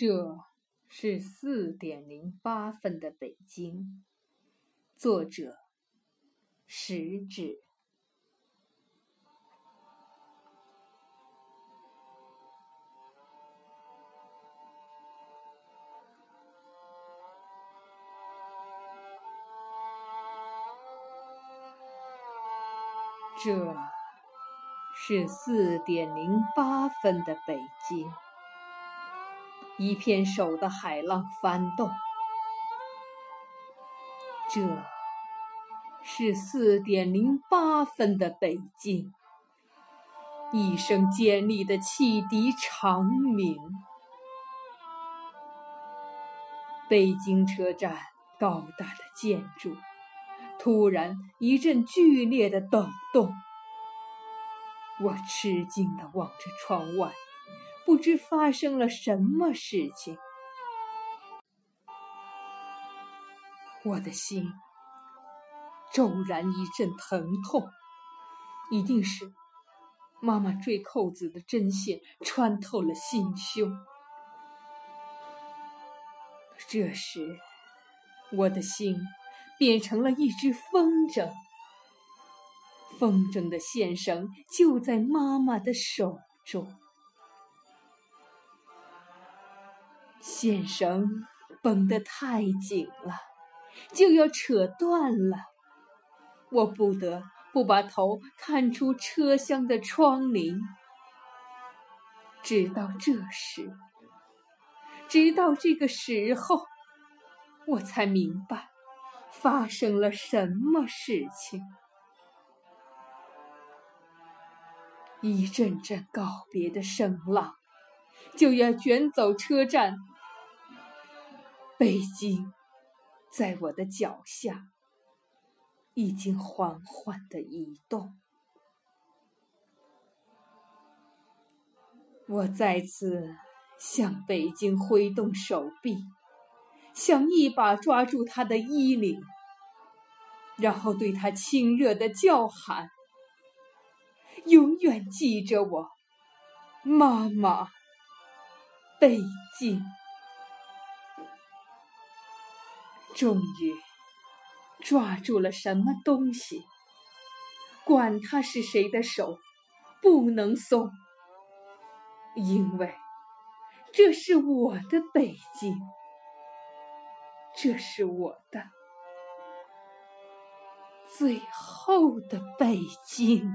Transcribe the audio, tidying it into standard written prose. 这是 4.08 分的北京。作者石芷。这是 4.08 分的北京，一片手的海浪翻动。这是 4.08 分的北京，一声尖利的汽笛长鸣。北京车站高大的建筑突然一阵剧烈的抖动，我吃惊地望着窗外，不知发生了什么事情。我的心骤然一阵疼痛，一定是妈妈坠扣子的针线穿透了心胸。这时，我的心变成了一只风筝，风筝的线绳就在妈妈的手中，线绳绷得太紧了，就要扯断了。我不得不把头探出车厢的窗棂，直到这个时候，我才明白发生了什么事情。一阵阵告别的声浪就要卷走车站，北京在我的脚下已经缓缓地移动。我再次向北京挥动手臂，想一把抓住他的衣领，然后对他亲热地叫喊：永远记着我，妈妈，北京。终于抓住了什么东西，管他是谁的手，不能松，因为这是我的北京。这是我的最后的北京。